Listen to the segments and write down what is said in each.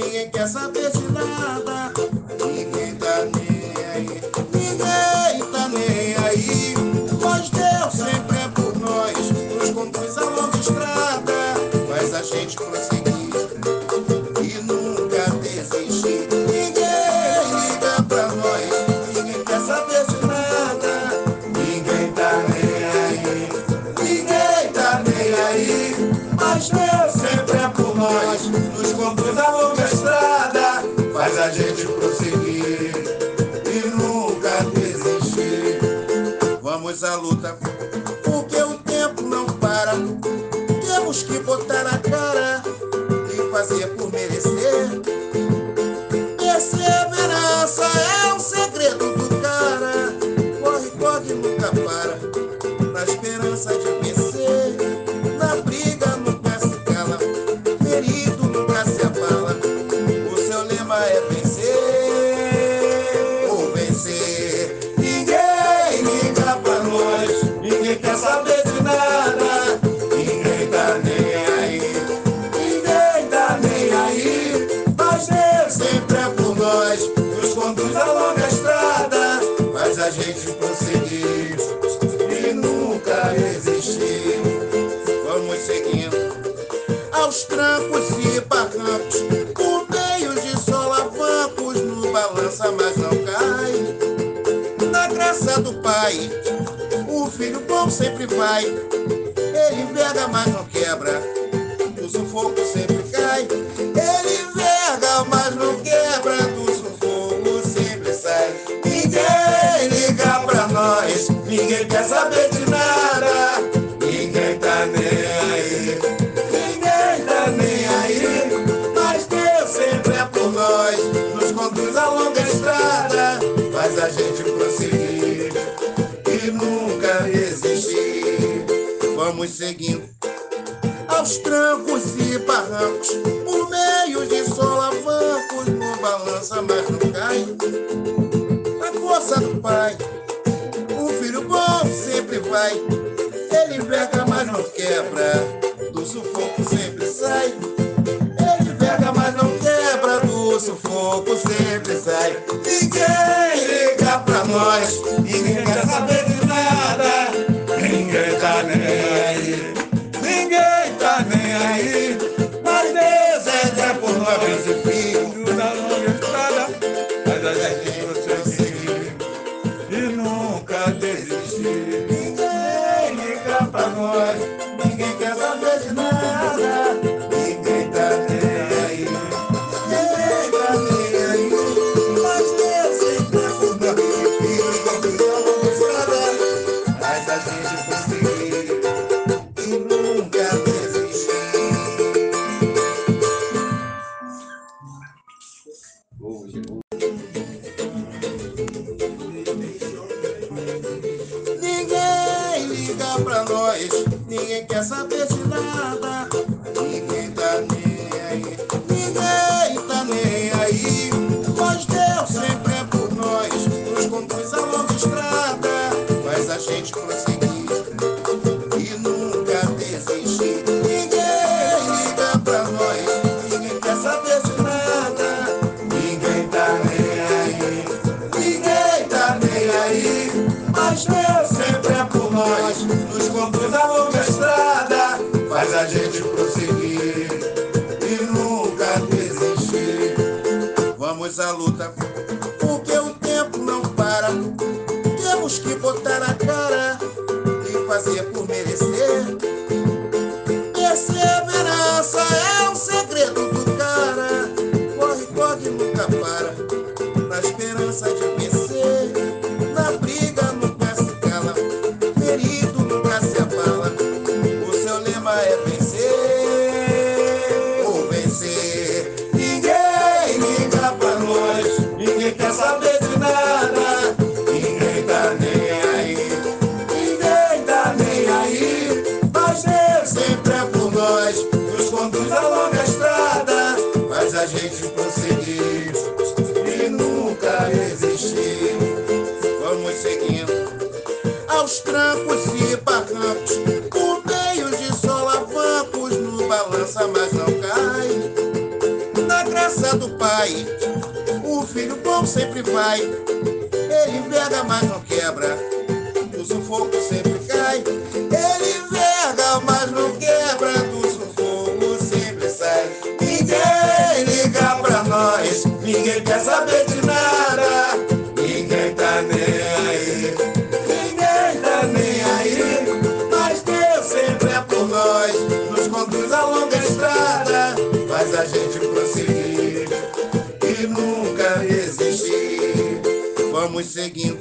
Ninguém quer saber de nada. Ninguém tá nem aí. Ninguém tá nem aí. Pois Deus sempre é por nós, nos conduz a longa estrada. Mas a gente prosseguir e nunca desistir. Ninguém liga pra nós. Ninguém quer saber de nada. Ninguém tá nem aí. Ninguém tá nem aí. Mas Deus sempre é por nós, nos conduz a longa estrada. Mas a gente prosseguir e nunca desistir. Vamos à luta, porque o tempo não para. Temos que botar a cara e fazer por merecer. Perseverança é o segredo do cara. Corre, corre, nunca para, na esperança de vencer. Na briga nunca se cala, ferido nunca se abala. O seu lema é vencer ou vencer. Ninguém liga pra nós, ninguém quer saber de nada. Ninguém tá nem aí, ninguém tá nem aí. Mas Deus sempre é por nós, nos conduz a longa estrada. Mas a gente prosseguir e nunca resistir. Vamos seguindo aos trancos e barrancos, por meio de solavancos, no balança mas não cai. Na graça do Pai, o filho bom sempre vai. Ele enverga, mas não quebra, do sufoco sempre cai. Ele enverga, mas não quebra, do sufoco sempre sai. Ninguém liga pra nós, ninguém quer saber de nada. Ninguém tá nem aí, ninguém tá nem aí. Mas Deus sempre é por nós, nos conduz a longa estrada. Faz a gente prosseguir e nunca resistir. Vamos seguindo aos trancos e barrancos, por meio de solavancos, no balança mas não cai. Na força do Pai, o filho bom sempre vai. Ele enverga, mas não quebra, do sufoco sempre sai. Ele enverga, mas não quebra, do sufoco sempre sai. Ninguém liga pra nós, ninguém quer saber de nada. Ninguém tá nem aí, ninguém tá nem aí. Mas Deus é por nós, o filho da longa estrada. Mas a gente prosseguir e nunca desistir. Pra nós, ninguém quer saber de nada. Ninguém tá nem aí, ninguém tá nem aí. Mas Deus sempre é por nós, filho. Mas a gente conseguir e nunca desistir. Ninguém liga pra nós, ninguém quer saber de nada. Ninguém tá nem aí, ninguém tá nem aí. Pois Deus sempre é por nós, nos conduz a longa estrada. Mas a gente prosseguir e nunca desistir. Ninguém liga pra nós, ninguém quer saber de nada. Ninguém tá nem aí, ninguém tá nem aí. Mas Deus sempre é por nós, nos conduz a longa estrada. Faz a gente prosseguir e nunca desistir. Vamos à luta, porque o tempo não para. Temos que botar a cara e fazer por merecer. Perseverança é o segredo do cara. Corre, corre, nunca para, na esperança de vencer. Na briga nunca se cala, ferido nunca se abala. O seu lema é vencer ou vencer. Ninguém liga pra nós, ninguém quer saber de nada. Ninguém tá nem aí, ninguém tá nem aí. Mas Deus sempre é por nós, nos conduz a longa estrada. Mas a gente prosseguir e nunca resistir. Vamos seguindo aos trancos e barrancos, por meio de solavancos, no balança mas não cai. Na graça vai. Ele enverga, mas não quebra, do sufoco sempre cai. Ele enverga, mas não quebra, do sufoco sempre sai. Ninguém liga pra nós, ninguém quer saber de nada. Ninguém tá nem aí, ninguém tá nem aí. Mas Deus sempre é por nós, nos conduz a longa estrada, faz a gente prosseguir e nunca resistir. Vamos seguindo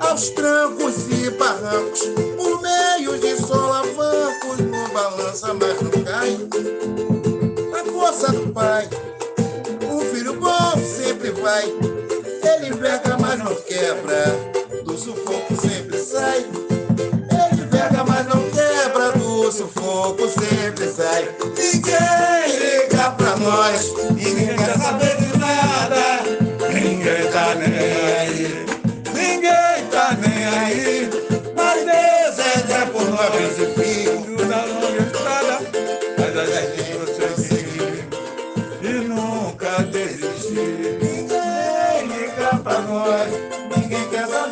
aos trancos e barrancos, por meio de solavancos, não balança, mas não cai. A força do pai, o filho bom sempre vai. Ele enverga, mas não quebra, do sufoco sempre sai. Ele enverga, mas não quebra, do sufoco sempre sai. Ninguém liga pra nós, ninguém quer saber de nada. Ninguém tá nem aí, ninguém tá nem aí. Mas Deus é até por nós, o filho da longa estrada, mas a gente prosseguir e nunca desistir. Ninguém liga pra nós, ninguém quer saber.